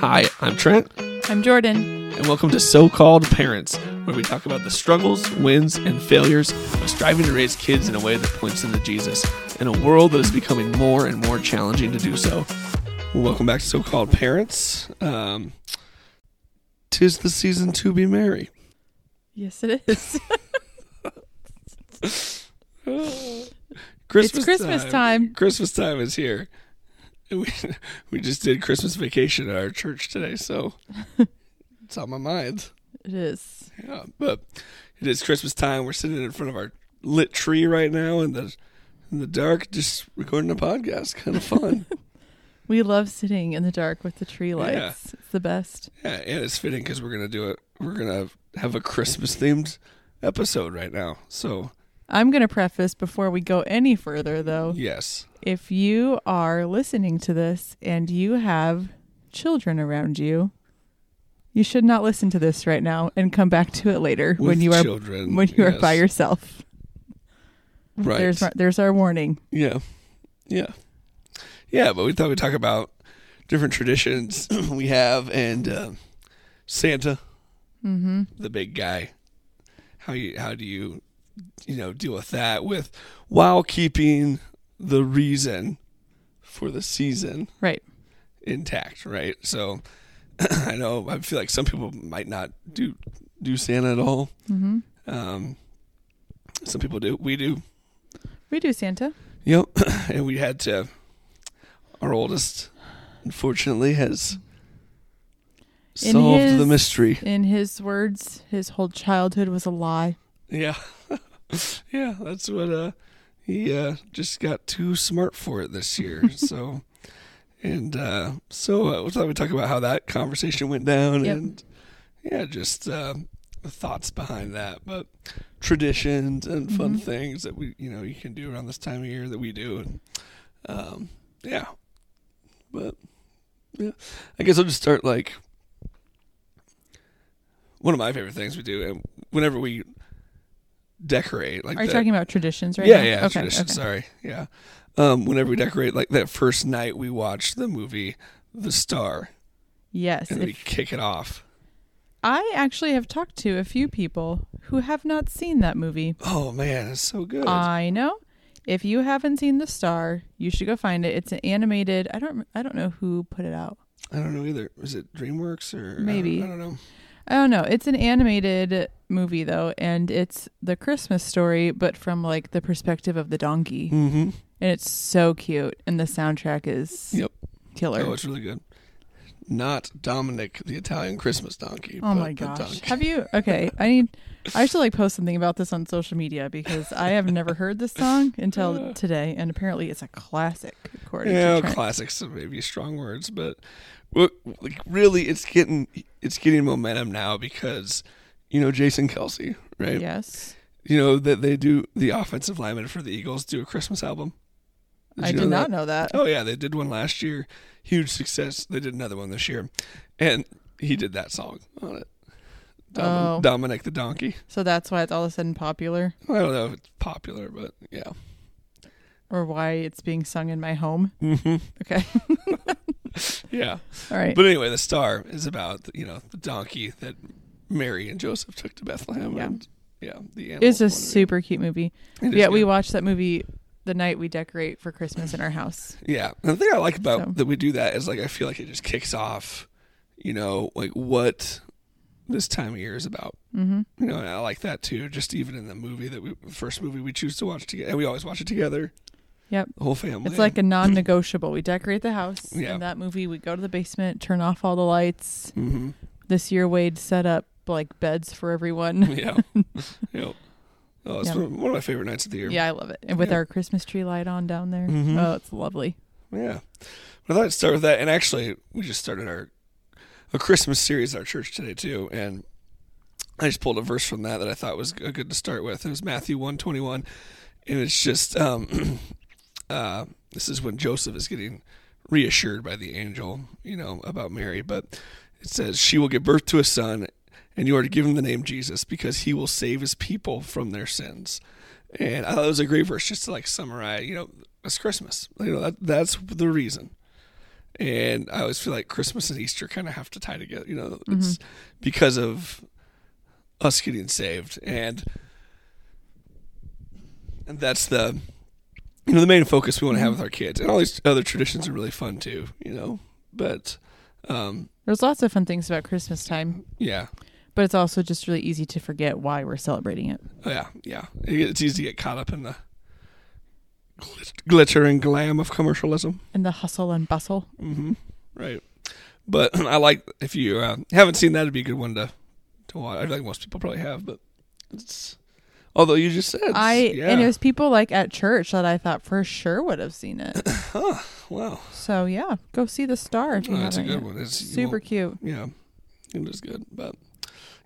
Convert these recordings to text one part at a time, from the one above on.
Hi, I'm Trent. I'm Jordan. And welcome to So-Called Parents, where we talk about the struggles, wins, and failures of striving to raise kids in a way that points them to Jesus, in a world that is becoming more and more challenging to do so. Welcome back to So-Called Parents. 'Tis the season to be merry. Yes, it is. It's Christmas time. Christmas time is here. We just did Christmas vacation at our church today, so it's on my mind. It is. Yeah, but it is Christmas time. We're sitting in front of our lit tree right now in the dark, just recording a podcast. Kind of fun. We love sitting in the dark with the tree lights. Yeah. It's the best. Yeah, and it's fitting because we're gonna do it. We're gonna have a Christmas themed episode right now. So I'm gonna preface before we go any further, though. Yes. If you are listening to this and you have children around you, you should not listen to this right now and come back to it later when you are by yourself. Right. There's our warning. Yeah. But we thought we'd talk about different traditions we have and Santa, the big guy. How do you deal with that while keeping the reason for the season intact, right? So I know, I feel like some people might not do Santa at all. Mm-hmm. Some people do. We do Santa. Yep. And we had to, our oldest, unfortunately, has solved the mystery. In his words, his whole childhood was a lie. Yeah. Yeah, that's what... He just got too smart for it this year. So we thought we'd talk about how that conversation went down and just the thoughts behind that. But traditions and fun things that we, you can do around this time of year that we do. And I guess I'll just start like one of my favorite things we do. And whenever we decorate like you talking about traditions right now? Whenever we decorate, like that first night we watched the movie The Star, and we kick it off. I actually have talked to a few people who have not seen that movie. Oh man, it's so good. I know. If you haven't seen The Star, you should go find it. It's an animated, I don't know who put it out. I don't know either. Was it DreamWorks or maybe? I don't know. It's an animated movie, though, and it's the Christmas story, but from, like, the perspective of the donkey. Mm-hmm. And it's so cute, and the soundtrack is killer. Oh, it's really good. Not Dominic the Italian Christmas donkey. Oh, my gosh. Have you? Okay, I should, post something about this on social media, because I have never heard this song until today, and apparently it's a classic, according to Trent. Classics are maybe strong words, but... really, it's getting momentum now because Jason Kelsey, right? Yes. You know that they do, the offensive lineman for the Eagles do a Christmas album. I did not know that. Oh yeah, they did one last year, huge success. They did another one this year, and he did that song on it. Dominic the donkey. So that's why it's all of a sudden popular. Well, I don't know if it's popular, but yeah. Or why it's being sung in my home. Mm-hmm. Okay. Yeah. All right. But anyway, The Star is about, the donkey that Mary and Joseph took to Bethlehem. Yeah. And, the animal. It's a super cute movie. Yeah, we watched that movie the night we decorate for Christmas in our house. Yeah. And the thing I like about that we do that is, I feel like it just kicks off, what this time of year is about. Mm-hmm. And I like that, too, just even in the first movie we choose to watch together. And we always watch it together. Yep. The whole family. It's like a non-negotiable. We decorate the house. Yeah. In that movie, we go to the basement, turn off all the lights. Mm-hmm. This year, Wade set up beds for everyone. Yeah. Yep. Oh, it's one of my favorite nights of the year. Yeah, I love it. And with our Christmas tree light on down there. Mm-hmm. Oh, it's lovely. Yeah. But I thought I'd start with that. And actually, we just started a Christmas series at our church today, too. And I just pulled a verse from that I thought was good to start with. It was Matthew 1:21. And it's just... this is when Joseph is getting reassured by the angel, about Mary. But it says, she will give birth to a son, and you are to give him the name Jesus, because he will save his people from their sins. And I thought it was a great verse just to summarize, it's Christmas. That's the reason. And I always feel like Christmas and Easter kind of have to tie together. You know, it's because of us getting saved. And that's the, you know, the main focus we want to have with our kids. And all these other traditions are really fun too, you know. But there's lots of fun things about Christmas time. Yeah. But it's also just really easy to forget why we're celebrating it. Oh, yeah, yeah. It's easy to get caught up in the glitter and glam of commercialism and the hustle and bustle. Right. But I like, if you haven't seen that, it'd be a good one to watch. I think most people probably have, but it's, although you just said and it was people like at church that I thought for sure would have seen it. Huh. Wow. So yeah, go see The Star if you haven't. That's a good one. It's super cute. Yeah, it was good. But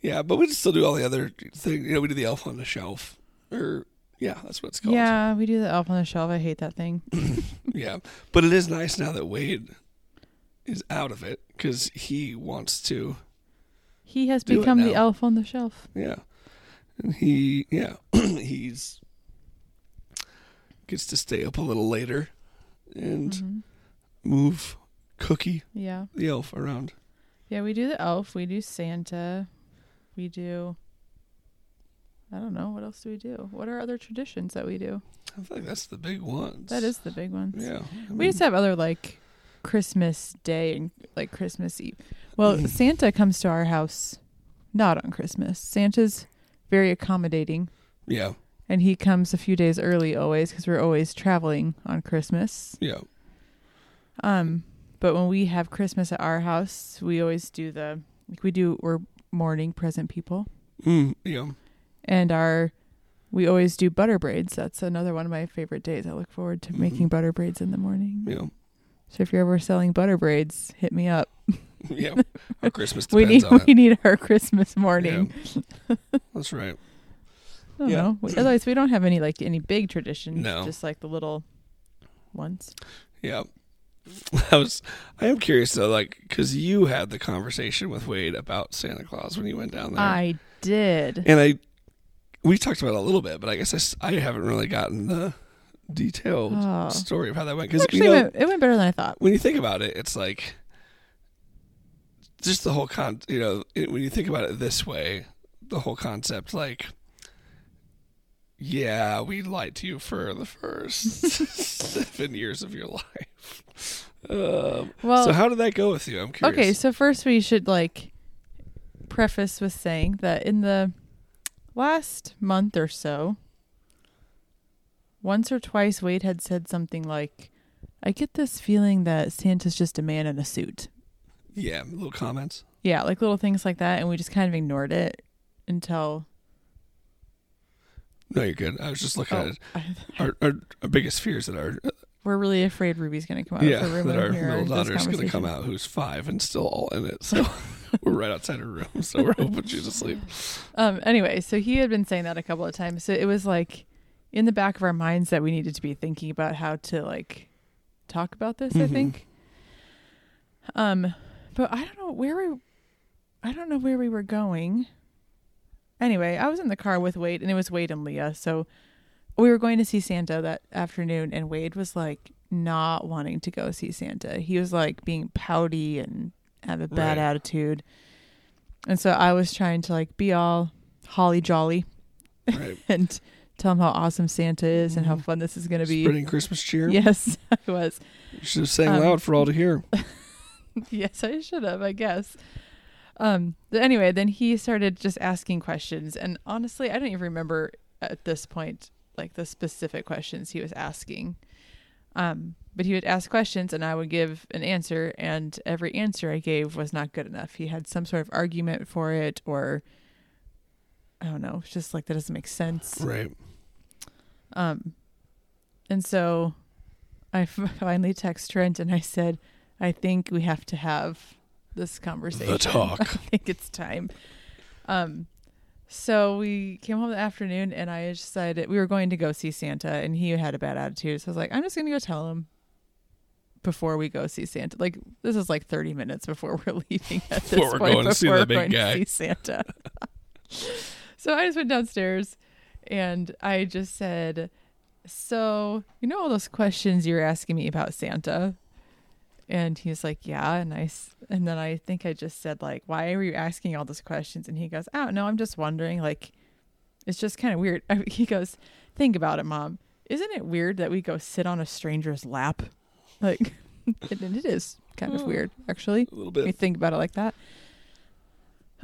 yeah, but we just still do all the other things. You know, we do the Elf on the Shelf, or yeah, that's what it's called. Yeah, we do the Elf on the Shelf. I hate that thing. Yeah, but it is nice now that Wade is out of it because he wants to. He has become the Elf on the Shelf. Yeah, and he he's gets to stay up a little later and move Cookie the elf around. Yeah, we do the elf. We do Santa. We do. I don't know. What else do we do? What are other traditions that we do? I think that's the big ones. That is the big ones. Yeah. I mean, we just have other like Christmas Day and like Christmas Eve. Well, Santa comes to our house not on Christmas. Santa's very accommodating. Yeah. And he comes a few days early always because we're always traveling on Christmas. Yeah. But when we have Christmas at our house, we always do we're morning present people. Yeah. And we always do butter braids. That's another one of my favorite days. I look forward to making butter braids in the morning. Yeah. So if you're ever selling butter braids, hit me up. Yeah. Our Christmas depends on it. We need our Christmas morning. Yeah. That's right. I don't know. Otherwise, we don't have any big traditions. No. Just like the little ones. Yeah. I am curious though, like, because you had the conversation with Wade about Santa Claus when you went down there. I did. And we talked about it a little bit, but I guess I haven't really gotten the detailed story of how that went. Because it went better than I thought. When you think about it, it's like just the whole when you think about it this way, the whole concept, like, yeah, we lied to you for the first 7 years of your life. So how did that go with you? I'm curious. Okay, so first we should like preface with saying that in the last month or so, once or twice Wade had said something like, I get this feeling that Santa's just a man in a suit. Yeah, little comments. Yeah, like little things like that, and we just kind of ignored it until... No, you're good. I was just looking at it. Our biggest fears that our... We're really afraid Ruby's going to come out. Yeah, that our little daughter's going to come out who's 5 and still all in it. So we're right outside her room. So we're hoping she's asleep. Anyway, so he had been saying that a couple of times. So it was like in the back of our minds that we needed to be thinking about how to like talk about this, I think. But I don't know where we were going. Anyway, I was in the car with Wade, and it was Wade and Leah. So we were going to see Santa that afternoon, and Wade was like not wanting to go see Santa. He was like being pouty and have a bad attitude. And so I was trying to like be all holly jolly and tell him how awesome Santa is and how fun this is going to be. Spreading Christmas cheer? Yes, I was. You should have sang loud for all to hear. Yes, I should have, I guess. But anyway, then he started just asking questions, and honestly, I don't even remember at this point, like the specific questions he was asking. But he would ask questions and I would give an answer, and every answer I gave was not good enough. He had some sort of argument for it, or I don't know, it's just like, that doesn't make sense. Right. And so I finally texted Trent and I said, I think we have to have this conversation. The talk. I think it's time. So we came home in the afternoon, and I decided we were going to go see Santa, and he had a bad attitude. So I was like, I'm just going to go tell him before we go see Santa. Like, this is like 30 minutes before we're leaving at this point. Before we're going to see Santa. So I just went downstairs, and I just said, so, you know all those questions you were asking me about Santa? And he's like, yeah. And then I think I just said, like, why were you asking all those questions? And he goes, I don't know. I'm just wondering. Like, it's just kind of weird. He goes, think about it, Mom. Isn't it weird that we go sit on a stranger's lap? Like, and it is kind of weird, actually. A little bit. You think about it like that.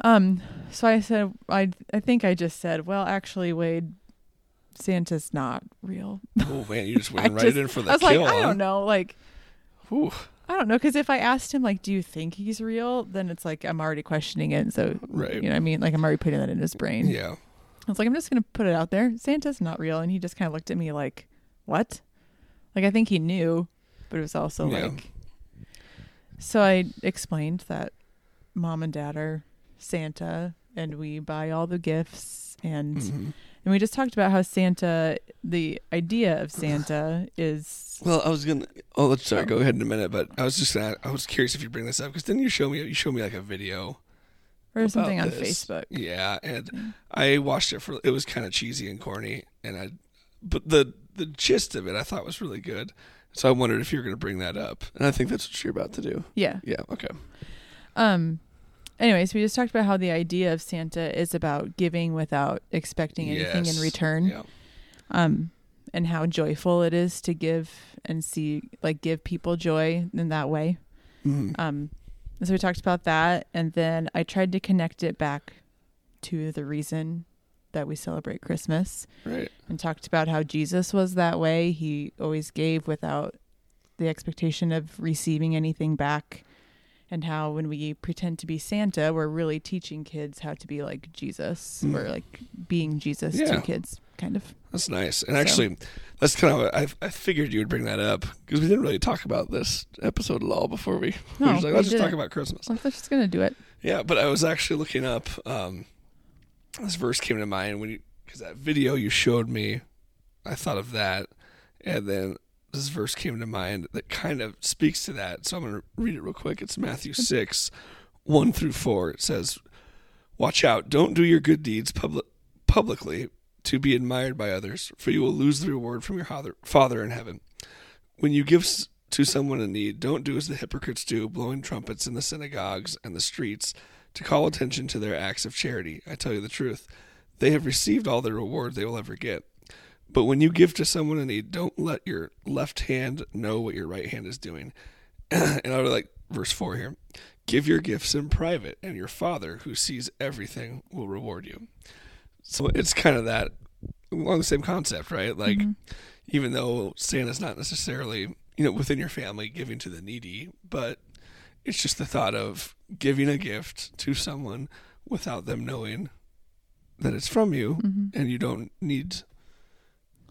So I said, I think I just said, well, actually, Wade, Santa's not real. Oh, man, you just went right in for the kill. I was like, I don't know. Like, whew. I don't know. Because if I asked him, like, do you think he's real? Then it's like, I'm already questioning it. So, right. You know what I mean? Like, I'm already putting that in his brain. Yeah. I was like, I'm just going to put it out there. Santa's not real. And he just kind of looked at me like, what? Like, I think he knew, but it was also like. So I explained that Mom and Dad are Santa and we buy all the gifts. And and we just talked about how Santa, the idea of Santa is. Well, I was going to. Oh, sorry. Go ahead in a minute. But I was just going to. I was curious if you bring this up because didn't you showed me like a video. Or something on Facebook. Yeah, and I watched it for. It was kind of cheesy and corny, but the gist of it I thought was really good. So I wondered if you were going to bring that up, and I think that's what you're about to do. Yeah. Yeah. Okay. Anyways, we just talked about how the idea of Santa is about giving without expecting anything in return. Yeah. And how joyful it is to give and give people joy in that way. Mm. So we talked about that, and then I tried to connect it back to the reason that we celebrate Christmas. Right. And talked about how Jesus was that way. He always gave without the expectation of receiving anything back, and how when we pretend to be Santa, we're really teaching kids how to be like Jesus, or like being Jesus to kids, kind of. That's nice. And actually, that's kind of, I figured you would bring that up because we didn't really talk about this episode at all before we were just like, let's just talk about Christmas. Well, I was just going to do it. Yeah, but I was actually looking up, this verse came to mind because that video you showed me, I thought of that. And then this verse came to mind that kind of speaks to that. So I'm going to read it real quick. It's Matthew 6, 1-4. It says, watch out, don't do your good deeds publicly. To be admired by others, for you will lose the reward from your Father in heaven. When you give to someone in need, don't do as the hypocrites do, blowing trumpets in the synagogues and the streets to call attention to their acts of charity. I tell you the truth, they have received all the reward they will ever get. But when you give to someone in need, don't let your left hand know what your right hand is doing. And I would like verse 4 here. Give your gifts in private, and your Father who sees everything will reward you. So it's kind of that along the same concept, right? Like, even though Santa's not necessarily, within your family giving to the needy, but it's just the thought of giving a gift to someone without them knowing that it's from you, and you don't need.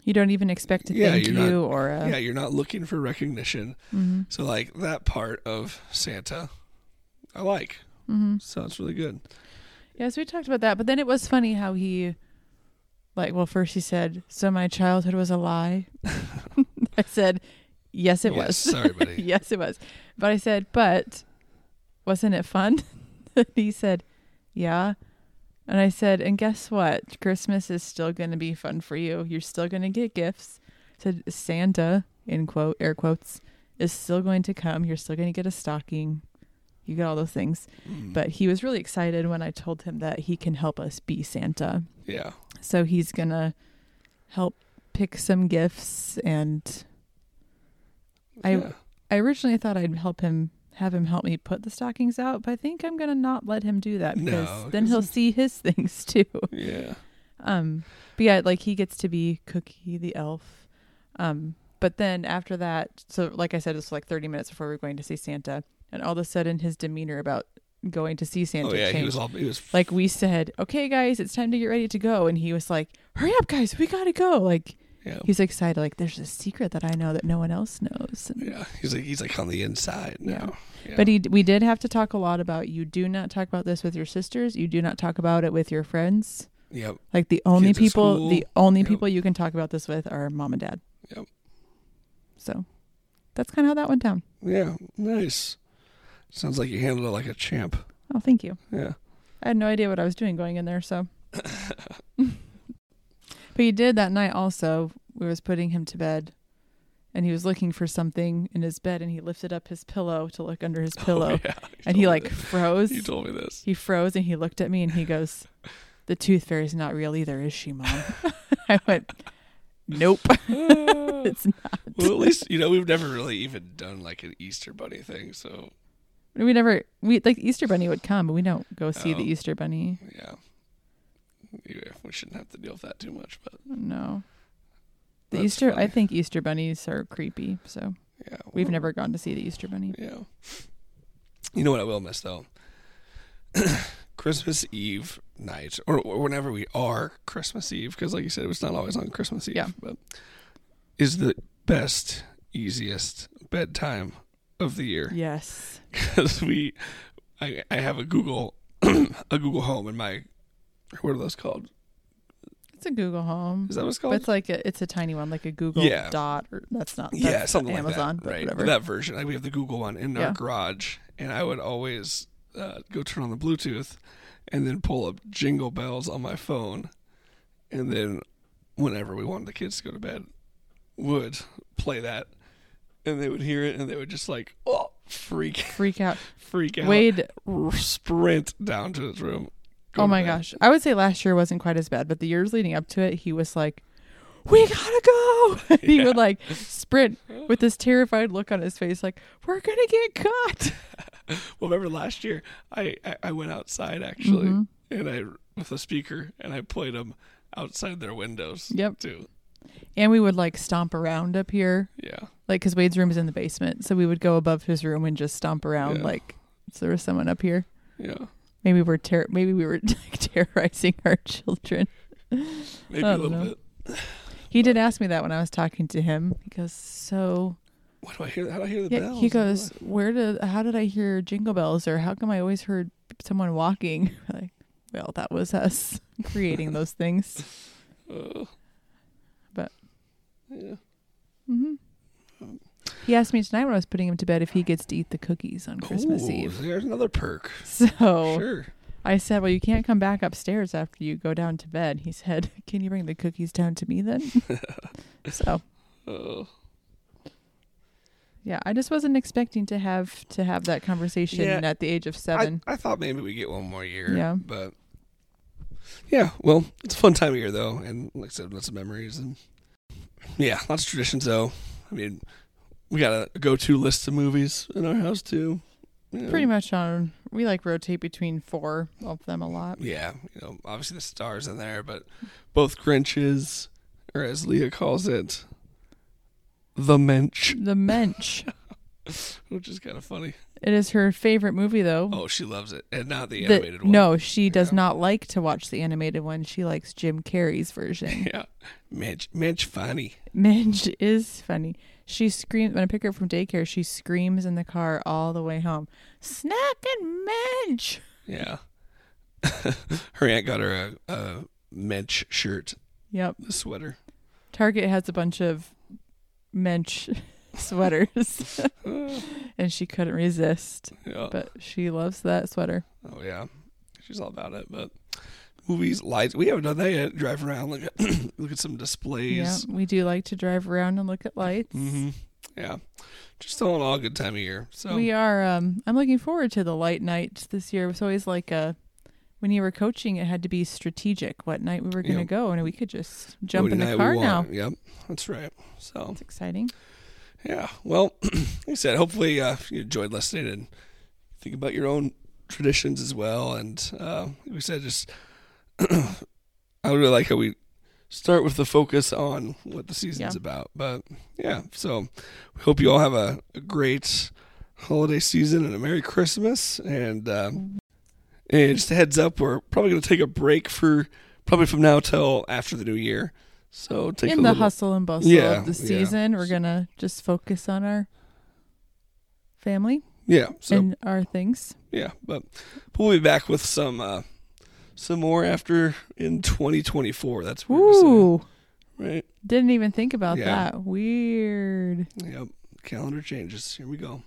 You don't even expect to thank you. Yeah, you're not looking for recognition. So, like, that part of Santa, I like. So it's really good. Yeah, so we talked about that, but then it was funny how he, first he said, so my childhood was a lie. I said, yes, it was. Sorry, buddy. Yes, it was. But I said, but wasn't it fun? He said, yeah. And I said, and guess what? Christmas is still going to be fun for you. You're still going to get gifts. I said, Santa, in quote, air quotes, is still going to come. You're still going to get a stocking. You get all those things. But he was really excited when I told him that he can help us be Santa. Yeah. So he's going to help pick some gifts. And I originally thought I'd have him help me put the stockings out. But I think I'm going to not let him do that because then he'll see his things too. Yeah. But yeah, like he gets to be Cookie the elf. But then after that, so like I said, it's like 30 minutes before we're going to see Santa. And all of a sudden, his demeanor about going to see Santa changed. He was like we said, okay, guys, it's time to get ready to go. And he was like, hurry up, guys, we got to go. Like, he's excited. Like, there's a secret that I know that no one else knows. And he's like on the inside now. Yeah. But we did have to talk a lot about you do not talk about this with your sisters. You do not talk about it with your friends. Yep. Like the only people you can talk about this with are Mom and Dad. Yep. So that's kind of how that went down. Yeah. Nice. Sounds like you handled it like a champ. Oh, thank you. Yeah. I had no idea what I was doing going in there, so. But you did that night also. We was putting him to bed. and he was looking for something in his bed, and he lifted up his pillow to look under his pillow. Oh, yeah. And he froze. You told me this. He froze and he looked at me and he goes, "The tooth fairy's not real either, is she, Mom?" I went, "Nope." It's not. Well, at least, we've never really even done an Easter bunny thing, so. We Easter bunny would come, but we don't go see the Easter bunny. Yeah. We shouldn't have to deal with that too much, but. No. Funny. I think Easter bunnies are creepy, so. Yeah. Well, we've never gone to see the Easter bunny. Yeah. You know what I will miss, though? Christmas Eve night, or whenever we are Christmas Eve, because like you said, it's not always on Christmas Eve, but is the best, easiest bedtime of the year. Yes. Because I have a Google Home in my, what are those called? It's a Google Home. Is that what it's called? But it's it's a tiny one, like a Google Dot, or that's something like Amazon, that, right? Whatever. That version, we have the Google one in our garage, and I would always go turn on the Bluetooth and then pull up Jingle Bells on my phone, and then whenever we wanted the kids to go to bed, would play that, and they would hear it and they would just freak out. Wade sprint down to his room. Oh my gosh. I would say last year wasn't quite as bad, but the years leading up to it, he was like, "We gotta go." He would sprint with this terrified look on his face, like, "We're gonna get caught." Well, remember last year, I went outside actually, and with a speaker, and I played them outside their windows. Yep. Too. And we would stomp around up here. Yeah. Because Wade's room is in the basement, so we would go above his room and just stomp around so there was someone up here. Yeah. Maybe we were terrorizing our children. Maybe a little bit. He did ask me that when I was talking to him. He goes, "So, what do I hear? How do I hear the bells?" He goes, "How did I hear Jingle Bells? Or how come I always heard someone walking?" Well, that was us creating those things. But yeah. He asked me tonight when I was putting him to bed if he gets to eat the cookies on Christmas Eve. There's another perk. So sure. I said, "Well, you can't come back upstairs after you go down to bed." He said, "Can you bring the cookies down to me then?" So. Yeah, I just wasn't expecting to have that conversation at the age of 7. I thought maybe we get one more year. Yeah. But yeah, well, it's a fun time of year though, and like I said, lots of memories and lots of traditions though. I mean, we got a go-to list of movies in our house too. Pretty much we rotate between 4 of them a lot. Yeah, obviously The Star's in there, but both Grinches, or as Leah calls it, The Mench. The Mench. Which is kind of funny. It is her favorite movie, though. Oh, she loves it. And not the animated one. No, she does not like to watch the animated one. She likes Jim Carrey's version. Yeah. Mench funny. Mench is funny. She screams. When I pick her up from daycare, she screams in the car all the way home, "Snack and Mench!" Yeah. Her aunt got her a Mench shirt. Yep. The sweater. Target has a bunch of Mench sweaters and she couldn't resist, but she loves that sweater. Oh yeah, she's all about it. But movies, lights, we haven't done that yet. Drive around, look at some displays. Yeah, we do like to drive around and look at lights. Yeah, just all in all, good time of year. So we are I'm looking forward to the light night this year. It was always when you were coaching, it had to be strategic what night we were going to go, and we could just jump in the car now. Yep, that's right. So it's exciting. Yeah, well, like I said, hopefully you enjoyed listening and think about your own traditions as well. And like I said, just I really like how we start with the focus on what the season's about. But yeah, so we hope you all have a great holiday season and a Merry Christmas. And just a heads up, we're probably going to take a break probably from now till after the new year. So take in the hustle and bustle of the season, we're gonna just focus on our family, and our things. Yeah, but we'll be back with some more after in 2024. That's what we're saying, right? Didn't even think about that. Weird. Yep, calendar changes. Here we go.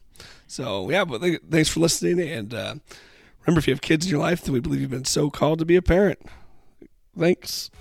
So yeah, but thanks for listening, and remember, if you have kids in your life, then we believe you've been so called to be a parent. Thanks.